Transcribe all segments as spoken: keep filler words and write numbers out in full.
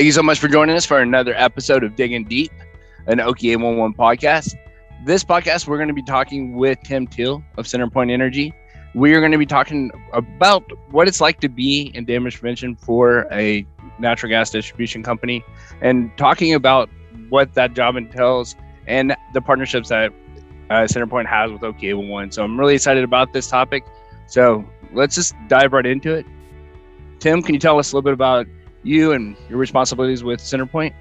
Thank you so much for joining us for another episode of Digging Deep, an O K I eight eleven podcast. This podcast, we're going to be talking with Tim Teal of CenterPoint Energy. We are going to be talking about what it's like to be in damage prevention for a natural gas distribution company and talking about what that job entails and the partnerships that uh, CenterPoint has with O K I eight eleven. So I'm really excited about this topic. So let's just dive right into it. Tim, can you tell us a little bit about you and your responsibilities with CenterPoint?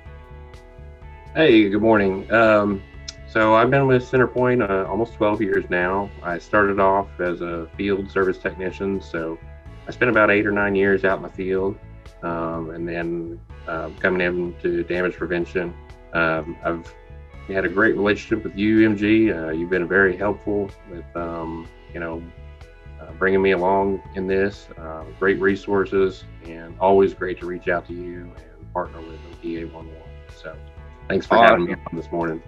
Hey, good morning. Um, so I've been with CenterPoint uh, almost twelve years now. I started off as a field service technician, so I spent about eight or nine years out in the field, um, and then uh, coming into damage prevention. Um, I've had a great relationship with U M G. Uh, you've been very helpful with, um, you know, Uh, bringing me along in this, uh, great resources, and always great to reach out to you and partner with O K I eight eleven. So thanks for having me on this morning.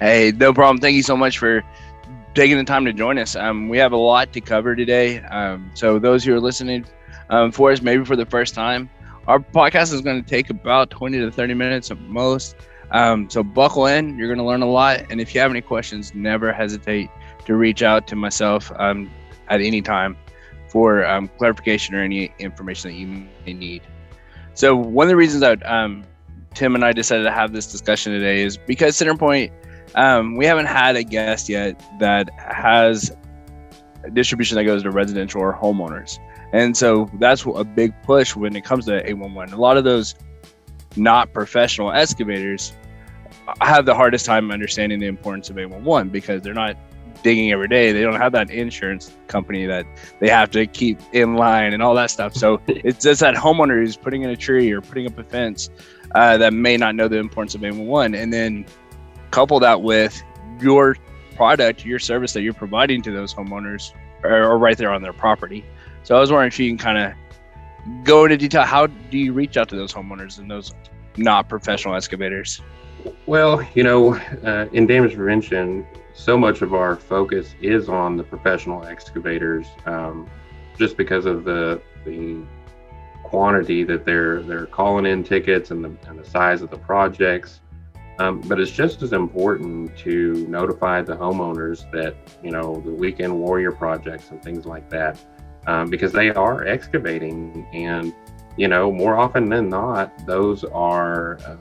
Hey, no problem. Thank you so much for taking the time to join us. Um, we have a lot to cover today. Um, so those who are listening um, for us, maybe for the first time, our podcast is going to take about twenty to thirty minutes at most. Um, so buckle in, you're going to learn a lot. And if you have any questions, never hesitate to reach out to myself. Um, at any time for um, clarification or any information that you may need. So one of the reasons that um, Tim and I decided to have this discussion today is because CenterPoint, um, we haven't had a guest yet that has a distribution that goes to residential or homeowners. And so that's a big push when it comes to eight eleven. A lot of those not professional excavators have the hardest time understanding the importance of eight eleven because they're not digging every day. They don't have that insurance company that they have to keep in line and all that stuff. So it's just that homeowner who's putting in a tree or putting up a fence uh, that may not know the importance of eight eleven. And then couple that with your product, your service that you're providing to those homeowners are, are right there on their property. So I was wondering if you can kind of go into detail. How do you reach out to those homeowners and those not professional excavators? Well, you know, uh, in damage prevention, so much of our focus is on the professional excavators, um, just because of the the quantity that they're they're calling in tickets and the and the size of the projects. Um, but it's just as important to notify the homeowners that, you know, the weekend warrior projects and things like that, um, because they are excavating, and you know, more often than not, those are uh,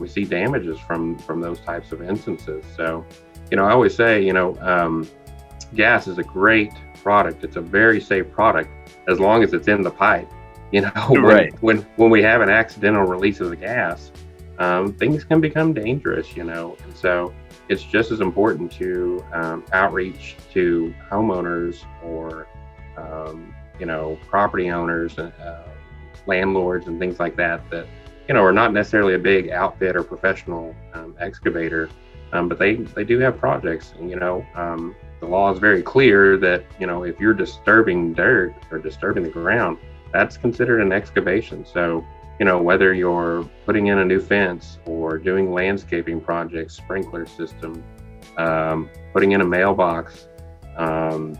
we see damages from from those types of instances. So, you know, I always say, you know, um, gas is a great product. It's a very safe product as long as it's in the pipe. You know, right. when, when when we have an accidental release of the gas, um, things can become dangerous, you know. And so it's just as important to um, outreach to homeowners or, um, you know, property owners, and uh, landlords and things like that, that, you know, are not necessarily a big outfit or professional um, excavator. Um, but they, they do have projects, and, you know, um, the law is very clear that, you know, if you're disturbing dirt or disturbing the ground, that's considered an excavation. So, you know, whether you're putting in a new fence or doing landscaping projects, sprinkler system, um, putting in a mailbox, um,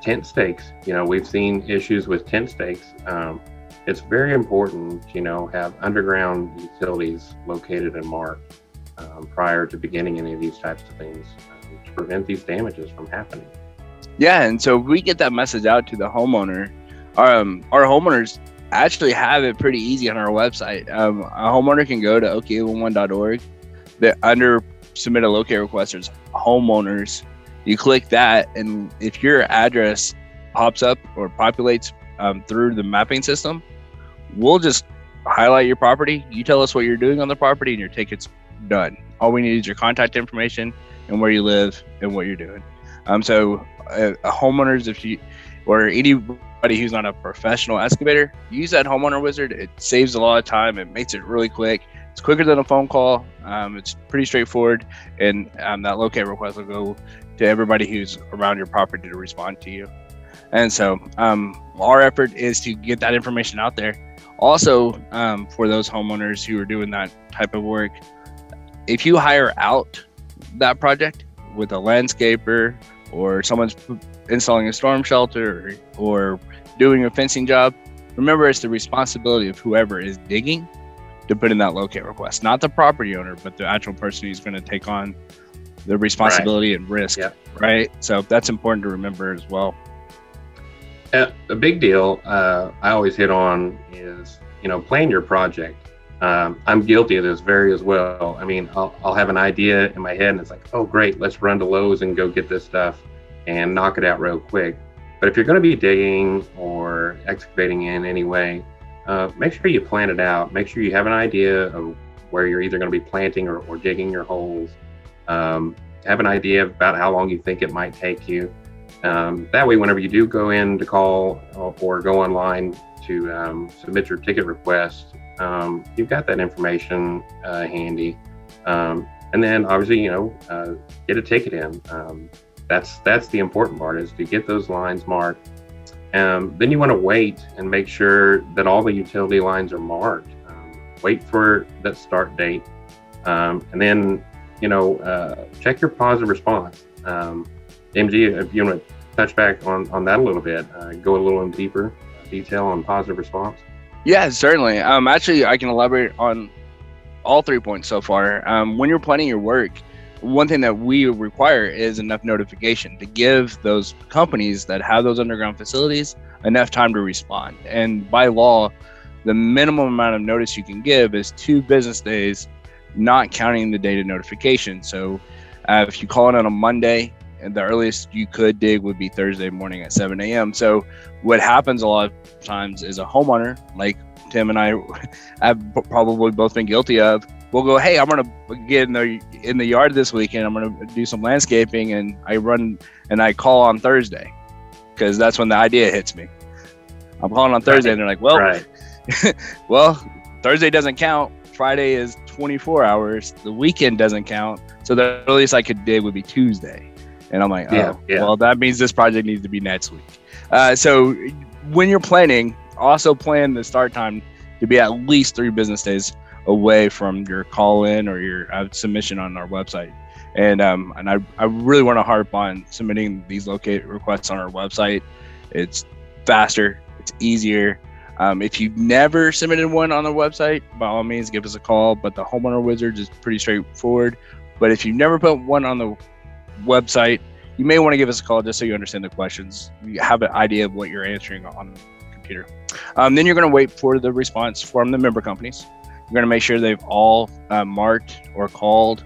tent stakes, you know, we've seen issues with tent stakes. Um, it's very important, you know, have underground utilities located and marked. Um, prior to beginning any of these types of things um, to prevent these damages from happening. Yeah, and so if we get that message out to the homeowner, um, our homeowners actually have it pretty easy on our website. Um, a homeowner can go to O K A eleven dot org. The under submit a locate request, there's homeowners. You click that, and if your address pops up or populates um, through the mapping system, we'll just highlight your property. You tell us what you're doing on the property, and your ticket's done. All we need is your contact information and where you live and what you're doing. Um, so uh, homeowners, if you or anybody who's not a professional excavator, use that homeowner wizard. It saves a lot of time. It makes it really quick. It's quicker than a phone call. Um, it's pretty straightforward, and um, that locate request will go to everybody who's around your property to respond to you. And so um, our effort is to get that information out there. Also, um, for those homeowners who are doing that type of work, if you hire out that project with a landscaper or someone's installing a storm shelter or, or doing a fencing job, remember it's the responsibility of whoever is digging to put in that locate request, not the property owner, but the actual person who's going to take on the responsibility right. and risk, yeah. right? So that's important to remember as well. Uh, a big deal uh, I always hit on is, you know, plan your project. Um, I'm guilty of this very as well. I mean, I'll, I'll have an idea in my head and it's like, oh, great, let's run to Lowe's and go get this stuff and knock it out real quick. But if you're going to be digging or excavating in any way, uh, make sure you plan it out. Make sure you have an idea of where you're either going to be planting or, or digging your holes. Um, have an idea about how long you think it might take you. Um, that way, whenever you do go in to call or, or go online to um, submit your ticket request, um, you've got that information uh, handy. Um, and then obviously, you know, uh, get a ticket in. Um, that's that's the important part, is to get those lines marked. Um, then you want to wait and make sure that all the utility lines are marked. Um, wait for that start date. Um, and then, you know, uh, check your pause and response. Um, M G, if you want to touch back on, on that a little bit, uh, go a little in deeper detail on positive response. Yeah, certainly. Um, actually, I can elaborate on all three points so far. Um, when you're planning your work, one thing that we require is enough notification to give those companies that have those underground facilities enough time to respond. And by law, the minimum amount of notice you can give is two business days, not counting the date of notification. So uh, if you call in on a Monday, and the earliest you could dig would be Thursday morning at seven a.m. So what happens a lot of times is a homeowner, like Tim and I have probably both been guilty of, will go, hey, I'm going to get in the, in the yard this weekend. I'm going to do some landscaping. And I run and I call on Thursday because that's when the idea hits me. I'm calling on Thursday. Right. And they're like, well, right. well, Thursday doesn't count. Friday is twenty-four hours. The weekend doesn't count. So the earliest I could dig would be Tuesday. And I'm like, oh, yeah, yeah. well, that means this project needs to be next week. Uh, so when you're planning, also plan the start time to be at least three business days away from your call in or your uh, submission on our website. And um, and I, I really want to harp on submitting these locate requests on our website. It's faster, it's easier. Um, if you've never submitted one on the website, by all means, give us a call. But the Homeowner Wizard is pretty straightforward. But if you've never put one on the website, you may want to give us a call just so you understand the questions, you have an idea of what you're answering on the computer. Um, then you're going to wait for the response from the member companies. You're going to make sure they've all uh, marked or called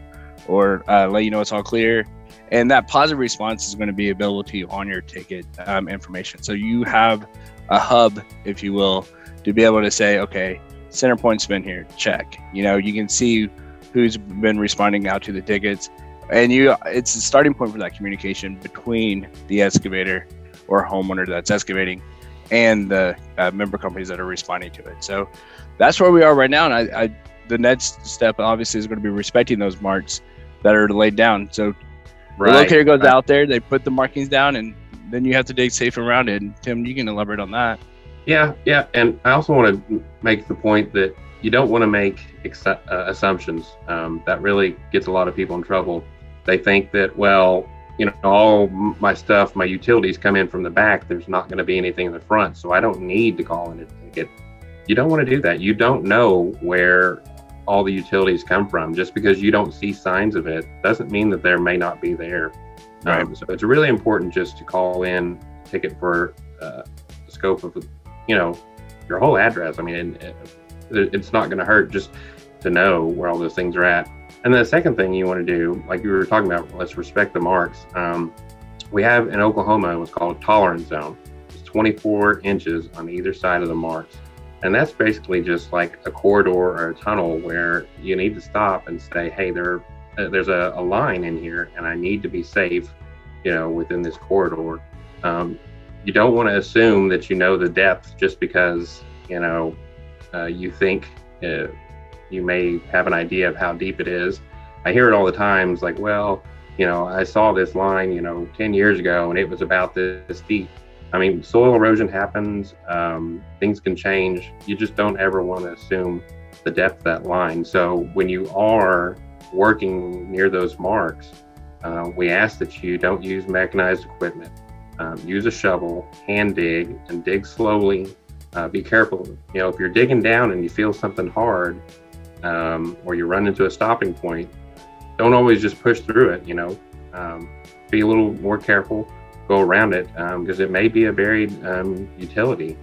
or uh, let you know it's all clear, and that positive response is going to be available to you on your ticket um, information. So you have a hub, if you will, to be able to say, okay, CenterPoint's been here, check. You know, you can see who's been responding out to the tickets. And you, it's the starting point for that communication between the excavator or homeowner that's excavating and the uh, member companies that are responding to it. So that's where we are right now. And I, I, the next step, obviously, is going to be respecting those marks that are laid down. So right, the locator goes right. out there, they put the markings down, and then you have to dig safe and rounded. And Tim, you can elaborate on that. Yeah, yeah. And I also want to make the point that you don't want to make ex- uh, assumptions. Um, that really gets a lot of people in trouble. They think that, well, you know, all my stuff, my utilities come in from the back. There's not going to be anything in the front, so I don't need to call in a ticket. You don't want to do that. You don't know where all the utilities come from. Just because you don't see signs of it doesn't mean that there may not be there. Right. Um, so it's really important just to call in a ticket for uh, the scope of, you know, your whole address. I mean, it, it's not going to hurt just to know where all those things are at. And the second thing you want to do, like you were talking about, let's respect the marks. Um, we have in Oklahoma what's called Tolerance Zone. It's twenty-four inches on either side of the marks. And that's basically just like a corridor or a tunnel where you need to stop and say, hey, there, uh, there's a, a line in here and I need to be safe, you know, within this corridor. Um, you don't want to assume that you know the depth just because, you know, uh, you think uh, you may have an idea of how deep it is. I hear it all the time. It's like, well, you know, I saw this line, you know, ten years ago and it was about this deep. I mean, soil erosion happens. Um, things can change. You just don't ever want to assume the depth of that line. So when you are working near those marks, uh, we ask that you don't use mechanized equipment. Um, use a shovel, hand dig, and dig slowly. Uh, be careful. You know, if you're digging down and you feel something hard, um, or you run into a stopping point, don't always just push through it, you know. Um, be a little more careful, go around it, because um, it may be a buried um, utility.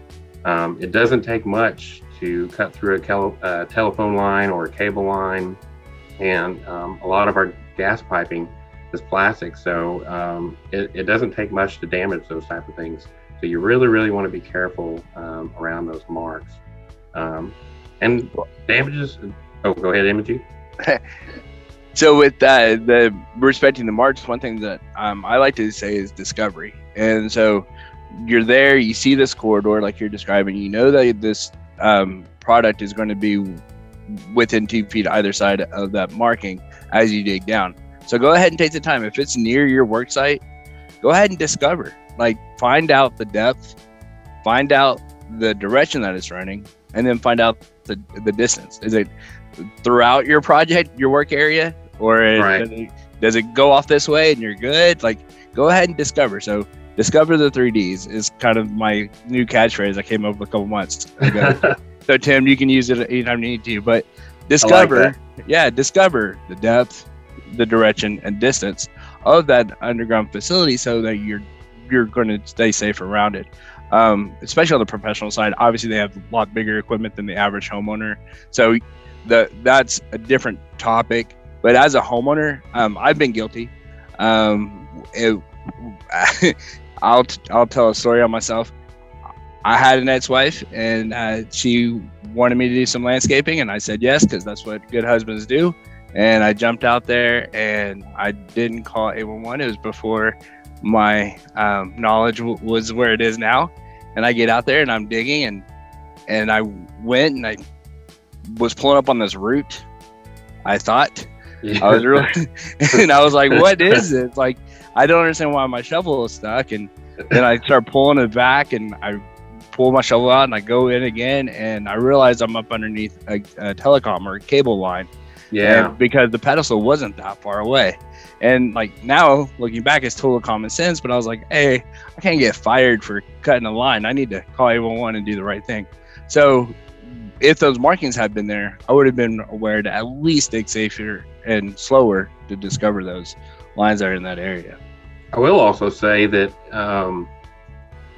Um, it doesn't take much to cut through a uh, telephone line or a cable line, and um, a lot of our gas piping is plastic, so um, it, it doesn't take much to damage those type of things. So you really, really want to be careful um, around those marks. Um, and damages, oh, go ahead, Imogene. So with uh, the respecting the marks, one thing that um, I like to say is discovery. And so you're there, you see this corridor like you're describing, you know that this um, product is going to be within two feet either side of that marking as you dig down. So go ahead and take the time. If it's near your work site, go ahead and discover. Like, find out the depth, find out the direction that it's running, and then find out the, the distance. Is it throughout your project, your work area? Or is, right. does, it, does it go off this way and you're good? Like, go ahead and discover. So discover the three Ds is kind of my new catchphrase I came up with a couple months ago. So Tim, you can use it anytime you need to, but discover, like yeah, discover the depth, the direction and distance of that underground facility so that you're you're going to stay safe around it. Um, especially on the professional side, obviously they have a lot bigger equipment than the average homeowner. So the, that's a different topic, but as a homeowner, um, I've been guilty. Um, it, I'll, I'll tell a story on myself. I had an ex-wife and uh, she wanted me to do some landscaping and I said yes, because that's what good husbands do. And I jumped out there and I didn't call eight one one. It was before my um, knowledge w- was where it is now. And I get out there and I'm digging and and I went and I was pulling up on this root, I thought. Yeah. I was really, and I was like, what is this? Like, I don't understand why my shovel is stuck. And then I start pulling it back and I pull my shovel out and I go in again. And I realize I'm up underneath a, a telecom or a cable line. Yeah, and because the pedestal wasn't that far away. And like now looking back, it's total common sense, but I was like, hey, I can't get fired for cutting a line. I need to call eight one one and do the right thing. So if those markings had been there, I would have been aware to at least dig safer and slower to discover those lines that are in that area. I will also say that um,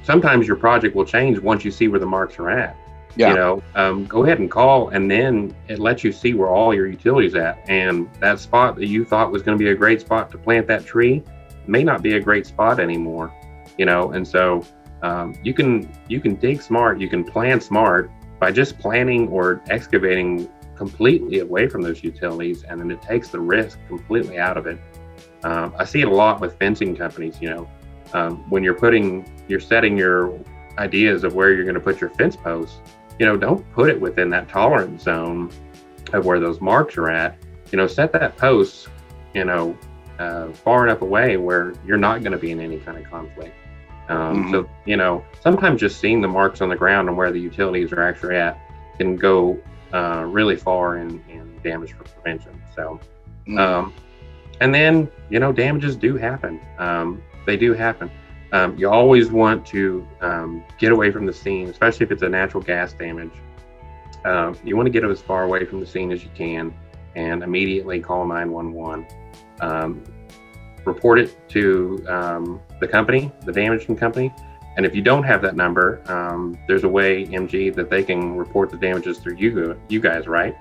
sometimes your project will change once you see where the marks are at. Yeah. You know, um, go ahead and call, and then it lets you see where all your utilities at. And that spot that you thought was going to be a great spot to plant that tree may not be a great spot anymore. You know, and so um, you can you can dig smart, you can plan smart by just planning or excavating completely away from those utilities, and then it takes the risk completely out of it. Um, I see it a lot with fencing companies. You know, um, when you're putting, you're setting your ideas of where you're going to put your fence posts. You know, don't put it within that tolerance zone of where those marks are at. You know, set that post, you know, uh, far enough away where you're not going to be in any kind of conflict. Um, mm-hmm. So, you know, sometimes just seeing the marks on the ground and where the utilities are actually at can go uh, really far in, in damage prevention. So, mm-hmm. um, and then, you know, damages do happen. Um, they do happen. Um, you always want to um, get away from the scene, especially if it's a natural gas damage. Um, you want to get as far away from the scene as you can and immediately call nine one one. Um, report it to um, the company, the damaging company. And if you don't have that number, um, there's a way, M G, that they can report the damages through you, you guys, right?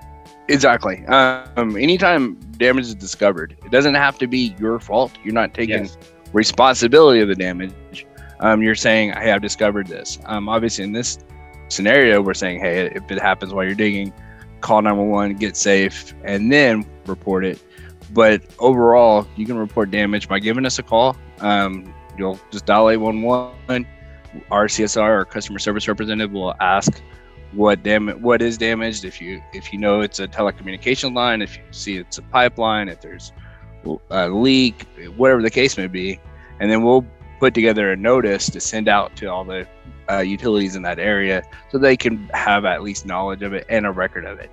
Exactly. Um, anytime damage is discovered, it doesn't have to be your fault. You're not taking... Yes. responsibility of the damage. Um, you're saying, hey, I've discovered this. Um, obviously, in this scenario, we're saying, hey, if it happens while you're digging, call nine one one, get safe, and then report it. But overall, you can report damage by giving us a call. Um, you'll just dial eight one one. Our C S R, our customer service representative, will ask what dam- what is damaged. If you if you know it's a telecommunication line, if you see it's a pipeline, if there's Uh, leak, whatever the case may be, and then we'll put together a notice to send out to all the uh, utilities in that area so they can have at least knowledge of it and a record of it.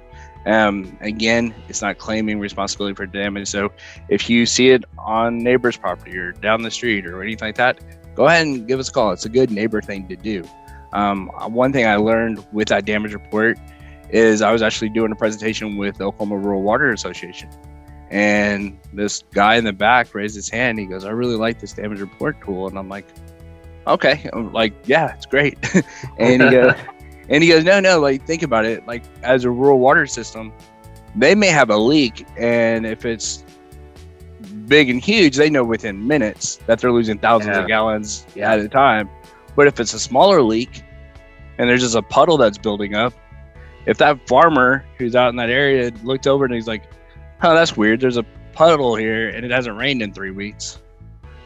Um, again, it's not claiming responsibility for damage, so if you see it on neighbor's property or down the street or anything like that, go ahead and give us a call. It's a good neighbor thing to do. Um, one thing I learned with that damage report is I was actually doing a presentation with the Oklahoma Rural Water Association. And this guy in the back raised his hand. He goes, I really like this damage report tool. And I'm like, okay. I'm like, yeah, it's great. and, he goes, and he goes, no, no, like, think about it. Like, as a rural water system, they may have a leak. And if it's big and huge, they know within minutes that they're losing thousands yeah. of gallons yeah. at a time. But if it's a smaller leak and there's just a puddle that's building up, if that farmer who's out in that area looked over and he's like, oh, that's weird. There's a puddle here and it hasn't rained in three weeks.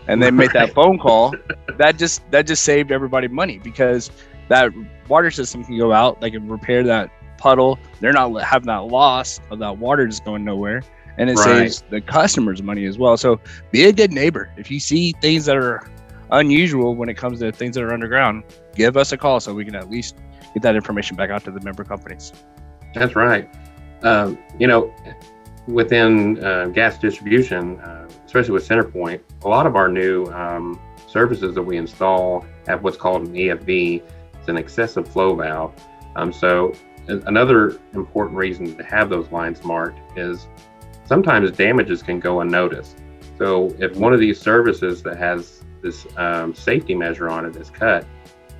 And they made that phone call. That just that just saved everybody money, because that water system can go out. They can repair that puddle. They're not having that loss of that water just going nowhere. And it right. saves the customers money as well. So be a good neighbor. If you see things that are unusual when it comes to things that are underground, give us a call so we can at least get that information back out to the member companies. That's right. Um, you know, within uh, gas distribution, uh, especially with CenterPoint, a lot of our new um, services that we install have what's called an E F V. It's an excessive flow valve. Um, so another important reason to have those lines marked is sometimes damages can go unnoticed. So if one of these services that has this um, safety measure on it is cut,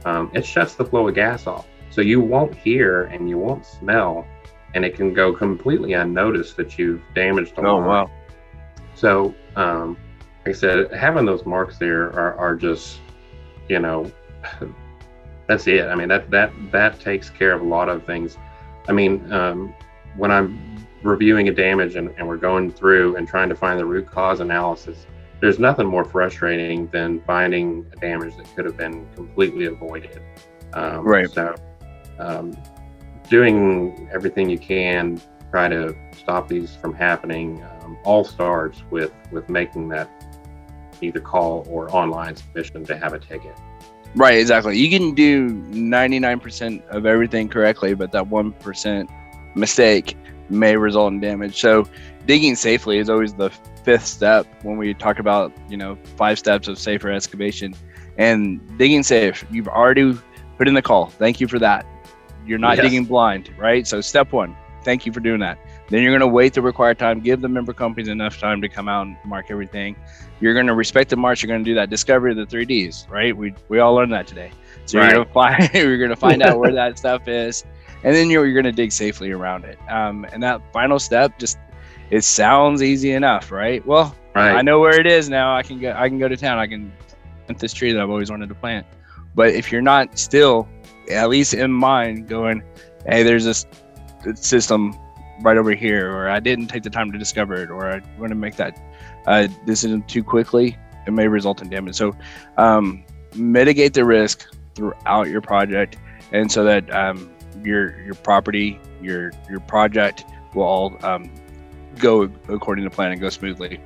um, it shuts the flow of gas off. So you won't hear and you won't smell, and it can go completely unnoticed that you've damaged the line. Oh, wow. So, um, like I said, having those marks there are, are just, you know, that's it. I mean, that, that, that takes care of a lot of things. I mean, um, when I'm reviewing a damage and, and we're going through and trying to find the root cause analysis, there's nothing more frustrating than finding a damage that could have been completely avoided. Um, right. So, um, doing everything you can, try to stop these from happening, um, all starts with, with making that either call or online submission to have a ticket. Right, exactly. You can do ninety-nine percent of everything correctly, but that one percent mistake may result in damage. So digging safely is always the fifth step when we talk about, you know, five steps of safer excavation. And digging safe, you've already put in the call. Thank you for that. You're not yes. digging blind, right? So step one, thank you for doing that. Then you're going to wait the required time, give the member companies enough time to come out and mark everything. You're going to respect the marks. You're going to do that discovery of the three Ds, right? We we all learned that today. So right. you're going to find, you're going to find out where that stuff is, and then you're, you're going to dig safely around it. Um, and that final step, just it sounds easy enough, right? Well, right. I know where it is now. I can go. I can go to town. I can plant this tree that I've always wanted to plant. But if you're not still at least in mind going, hey, there's this system right over here, or I didn't take the time to discover it, or I want to make that uh, decision too quickly, it may result in damage. So um, mitigate the risk throughout your project, and so that um, your your property, your your project will all um, go according to plan and go smoothly.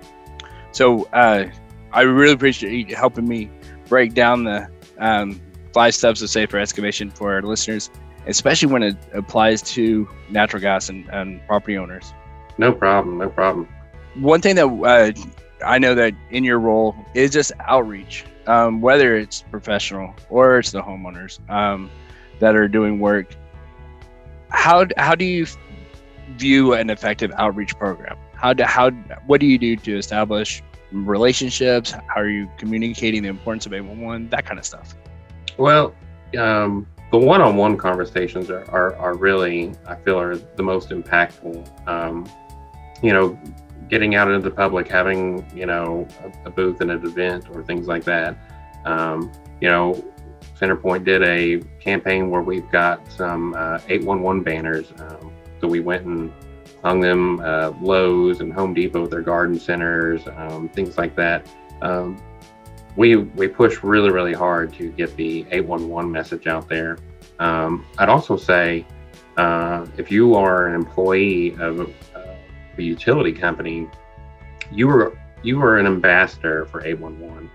So uh, I really appreciate you helping me break down the um, five steps of safer excavation for our listeners, especially when it applies to natural gas and, and property owners. No problem. No problem. One thing that uh, I know that in your role is just outreach, um, whether it's professional or it's the homeowners um, that are doing work. How how do you view an effective outreach program? How do, how what do you do to establish relationships? How are you communicating the importance of eight one one? That kind of stuff. Well, um, the one-on-one conversations are, are, are really, I feel, are the most impactful. Um, you know, getting out into the public, having, you know, a, a booth at an event or things like that. Um, you know, CenterPoint did a campaign where we've got some uh, eight one one banners. Um, so we went and hung them, uh, Lowe's and Home Depot, their garden centers, um, things like that. Um, We we push really, really hard to get the eight one one message out there. Um, I'd also say uh, if you are an employee of a, uh, a utility company, you are, you are an ambassador for eight one one.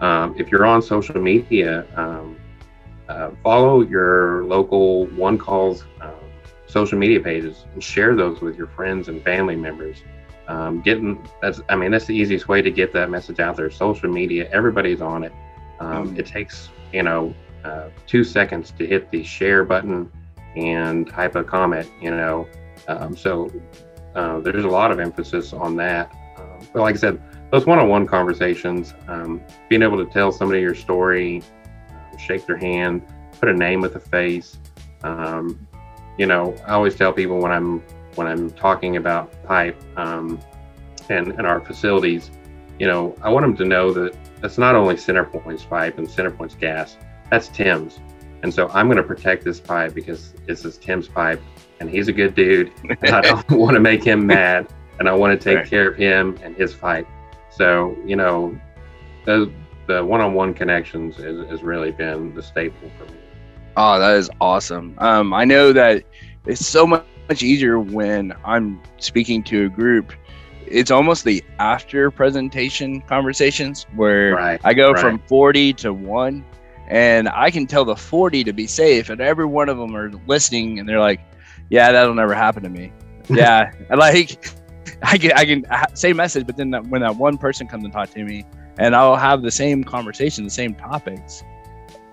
Um, if you're on social media, um, uh, follow your local One Call's uh, social media pages and share those with your friends and family members. Um, getting that's I mean that's the easiest way to get that message out there. Social media, everybody's on it. Um, mm-hmm. It takes you know uh, two seconds to hit the share button and type a comment, you know. Um, so uh, there's a lot of emphasis on that. Um, but like I said, those one-on-one conversations, um, being able to tell somebody your story, shake their hand, put a name with a face. Um, you know, I always tell people when I'm when I'm talking about pipe um, and, and our facilities, you know, I want them to know that that's not only CenterPoint's pipe and CenterPoint's gas, that's Tim's. And so I'm going to protect this pipe because this is Tim's pipe and he's a good dude. And I don't want to make him mad, and I want to take right. care of him and his pipe. So, you know, those, the one-on-one connections has really been the staple for me. Oh, that is awesome. Um, I know that it's so much easier when I'm speaking to a group. It's almost the after presentation conversations where right, I go right. from forty to one, and I can tell the forty to be safe, and every one of them are listening and they're like, yeah, that'll never happen to me. Yeah. Like I can, I can say message, but then when that one person comes and talks to me, and I'll have the same conversation, the same topics.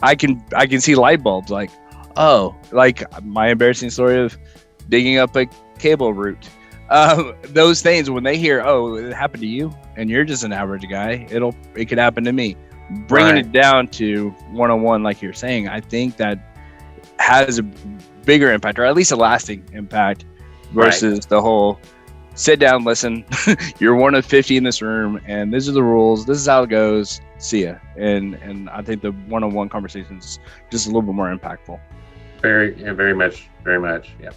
I can I can see light bulbs, like, oh, like my embarrassing story of digging up a cable root. Um, those things, when they hear, oh, it happened to you, and you're just an average guy, it'll it could happen to me. Bringing right. it down to one-on-one, like you're saying, I think that has a bigger impact, or at least a lasting impact, versus right. the whole. Sit down, listen, you're one of fifty in this room, and these are the rules, this is how it goes, see ya. And and I think the one-on-one conversation is just a little bit more impactful. Very, yeah, very much, very much, yeah.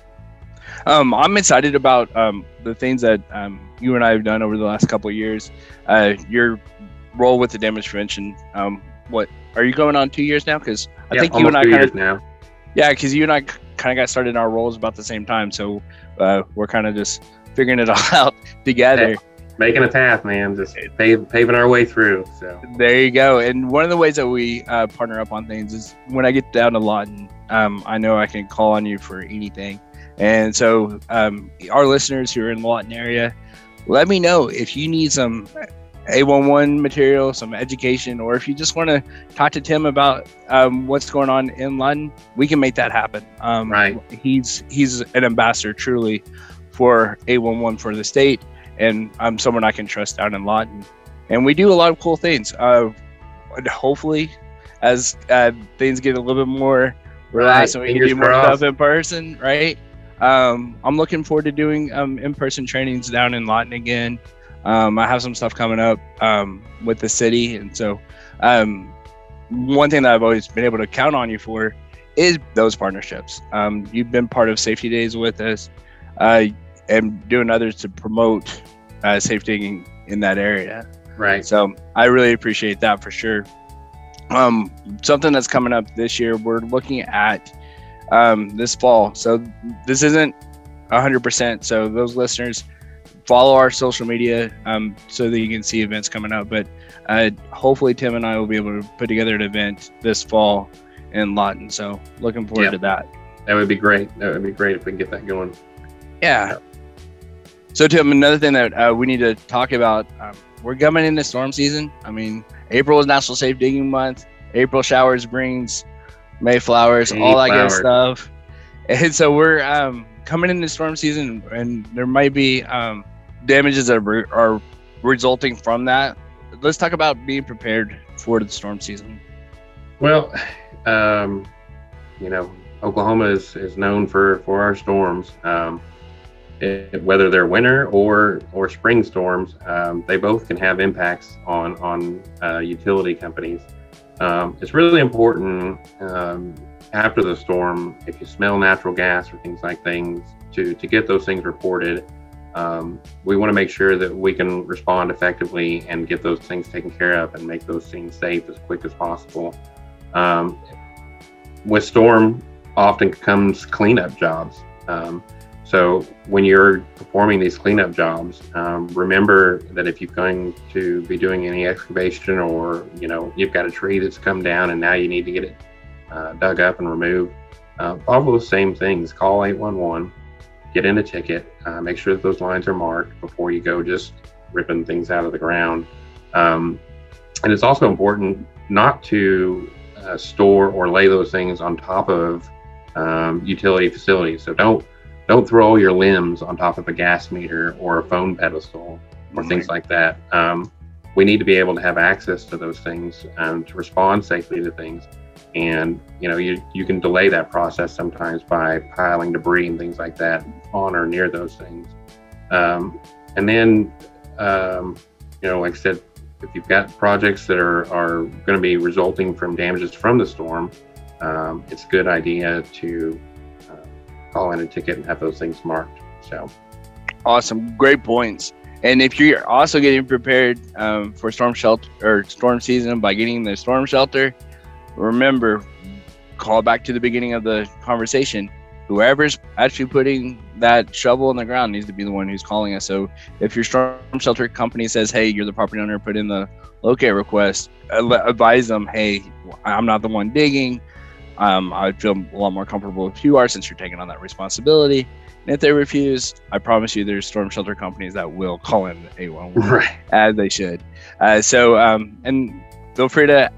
Um, I'm excited about um, the things that um, you and I have done over the last couple of years. Uh, your role with the damage prevention, um, what, are you going on two years now? Because I yeah, think you and I kind of, now. yeah, because you and I kind of got started in our roles about the same time, so uh, we're kind of just figuring it all out together. Making a path, man. Just pave, paving our way through. So there you go. And one of the ways that we uh, partner up on things is when I get down to Lawton, um, I know I can call on you for anything. And so um, our listeners who are in the Lawton area, let me know if you need some A eleven material, some education, or if you just want to talk to Tim about um, what's going on in Lawton, we can make that happen. Um, right. He's, he's an ambassador, truly, for A eleven for the state, and I'm someone I can trust out in Lawton. And we do a lot of cool things. Uh, hopefully, as uh, things get a little bit more relaxed right. and we Fingers can do more stuff in person, right? Um, I'm looking forward to doing um, in-person trainings down in Lawton again. Um, I have some stuff coming up um, with the city. And so um, one thing that I've always been able to count on you for is those partnerships. Um, you've been part of Safety Days with us. Uh, and doing others to promote uh, safe digging in that area. Right. So I really appreciate that for sure. Um, something that's coming up this year, we're looking at um, this fall. So this isn't one hundred percent. So those listeners, follow our social media um, so that you can see events coming up. But uh, hopefully Tim and I will be able to put together an event this fall in Lawton. So looking forward yeah. to that. That would be great. That would be great if we can get that going. Yeah. So Tim, another thing that uh, we need to talk about, um, we're coming into storm season. I mean, April is National Safe Digging Month. April showers brings May flowers, May all that flowers. Good stuff. And so we're um, coming into storm season, and there might be um, damages that are, are resulting from that. Let's talk about being prepared for the storm season. Well, um, you know, Oklahoma is, is known for, for our storms. Um, It, whether they're winter or or spring storms, um, they both can have impacts on on uh, utility companies. Um, it's really important um, after the storm, if you smell natural gas or things like things, to to get those things reported. Um, we want to make sure that we can respond effectively and get those things taken care of and make those things safe as quick as possible. Um, with storm, often comes cleanup jobs. Um, So when you're performing these cleanup jobs, um, remember that if you're going to be doing any excavation, or you know you've got a tree that's come down and now you need to get it uh, dug up and removed, uh, all those same things. Call eight one one, get in a ticket, uh, make sure that those lines are marked before you go just ripping things out of the ground. Um, and it's also important not to uh, store or lay those things on top of um, utility facilities. So don't don't throw your limbs on top of a gas meter or a phone pedestal or mm-hmm. things like that. Um, we need to be able to have access to those things and to respond safely to things. And you know, you you can delay that process sometimes by piling debris and things like that on or near those things. Um, and then, um, you know, like I said, if you've got projects that are, are going to be resulting from damages from the storm, um, it's a good idea to uh, call in a ticket and have those things marked. So, awesome, great points. And if you're also getting prepared um, for storm shelter or storm season by getting the storm shelter, remember, call back to the beginning of the conversation. Whoever's actually putting that shovel in the ground needs to be the one who's calling us. So if your storm shelter company says, hey, you're the property owner, put in the locate request, advise them, hey, I'm not the one digging. Um, I feel a lot more comfortable if you are, since you're taking on that responsibility. And if they refuse, I promise you there's storm shelter companies that will call in A one one, right, as they should. Uh, so, um, and feel free to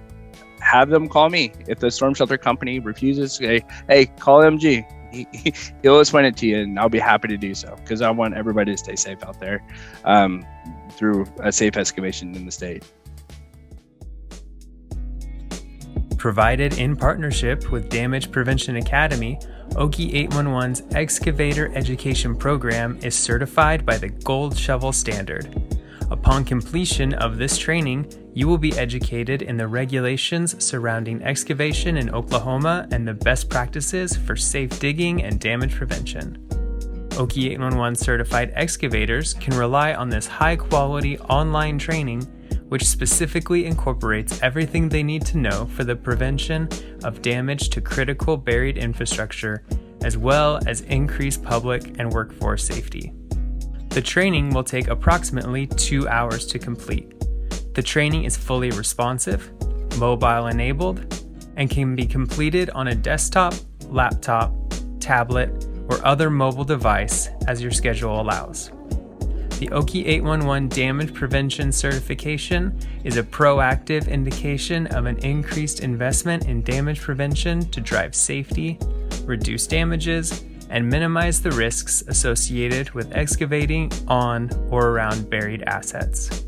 have them call me. If the storm shelter company refuses, say, hey, call M G. He, he, he'll explain it to you, and I'll be happy to do so, because I want everybody to stay safe out there um, through a safe excavation in the state. Provided in partnership with Damage Prevention Academy, O K I E eight eleven's Excavator Education Program is certified by the Gold Shovel Standard. Upon completion of this training, you will be educated in the regulations surrounding excavation in Oklahoma and the best practices for safe digging and damage prevention. O K I E eight eleven certified excavators can rely on this high-quality online training, which specifically incorporates everything they need to know for the prevention of damage to critical buried infrastructure, as well as increased public and workforce safety. The training will take approximately two hours to complete. The training is fully responsive, mobile-enabled, and can be completed on a desktop, laptop, tablet, or other mobile device as your schedule allows. The O K I E eight eleven Damage Prevention Certification is a proactive indication of an increased investment in damage prevention to drive safety, reduce damages, and minimize the risks associated with excavating on or around buried assets.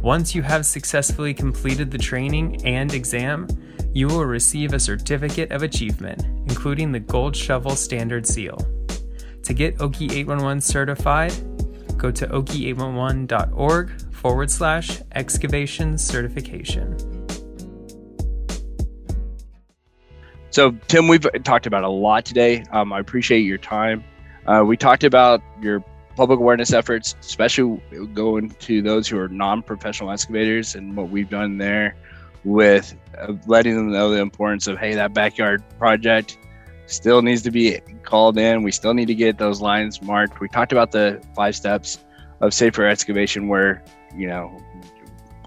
Once you have successfully completed the training and exam, you will receive a Certificate of Achievement, including the Gold Shovel Standard seal. To get O K I E eight eleven certified, go to O K I E eight eleven dot org forward slash excavation certification. So, Tim, we've talked about a lot today. Um, I appreciate your time. Uh, we talked about your public awareness efforts, especially going to those who are non-professional excavators, and what we've done there with letting them know the importance of, hey, that backyard project still needs to be called in. We still need to get those lines marked. We talked about the five steps of safer excavation, where, you know,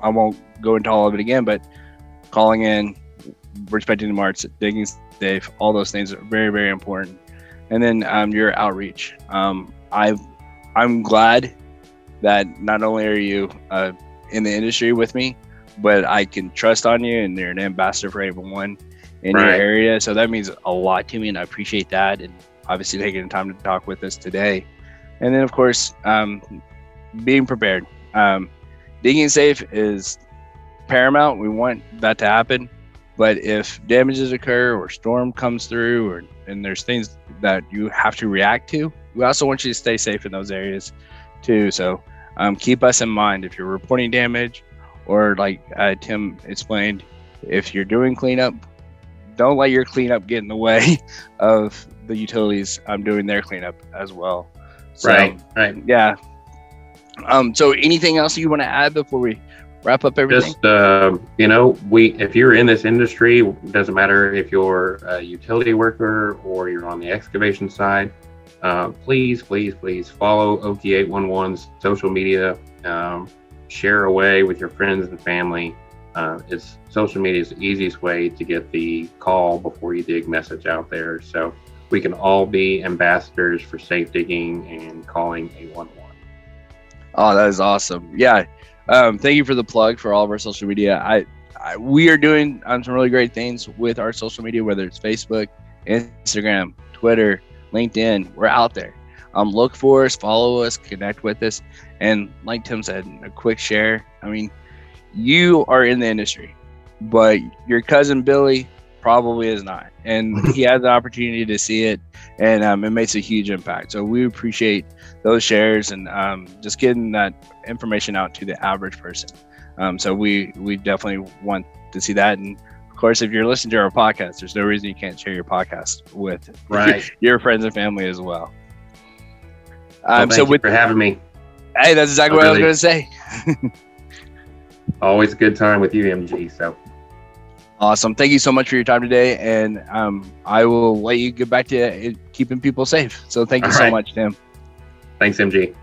I won't go into all of it again, but calling in, respecting the marks, digging safe, all those things are very, very important. And then um, your outreach. Um, I've, I'm glad that not only are you uh, in the industry with me, but I can trust on you, and you're an ambassador for A one one in right. your area. So that means a lot to me, and I appreciate that. And obviously taking the time to talk with us today. And then, of course, um, being prepared. Um, digging safe is paramount. We want that to happen. But if damages occur or storm comes through, or and there's things that you have to react to, we also want you to stay safe in those areas too. So um, keep us in mind if you're reporting damage, or like uh, Tim explained, if you're doing cleanup, don't let your cleanup get in the way of the utilities um, doing their cleanup as well. So, right, right. Yeah. Um, so anything else you want to add before we wrap up everything? Just, uh, you know, we if you're in this industry, it doesn't matter if you're a utility worker or you're on the excavation side, uh, please, please, please follow O K I E eight eleven's social media, um, share away with your friends and family. Uh, it's social media is the easiest way to get the call before you dig message out there. So we can all be ambassadors for safe digging and calling A one one. Oh, that is awesome. Yeah. Um, thank you for the plug for all of our social media. I, I we are doing um, some really great things with our social media, whether it's Facebook, Instagram, Twitter, LinkedIn. We're out there. Um, look for us, follow us, connect with us. And like Tim said, a quick share. I mean, you are in the industry, but your cousin Billy probably is not. And he has the opportunity to see it, and um, it makes a huge impact. So we appreciate those shares and um, just getting that information out to the average person. Um, so we, we definitely want to see that. And of course, if you're listening to our podcast, there's no reason you can't share your podcast with right. your, your friends and family as well. Um, well, thank so with, you for having me. Hey, that's exactly oh, what really? I was going to say. Always a good time with you, M G. So awesome. Thank you so much for your time today. And um, I will let you get back to it, keeping people safe. So thank you All so right. much, Tim. Thanks, M G.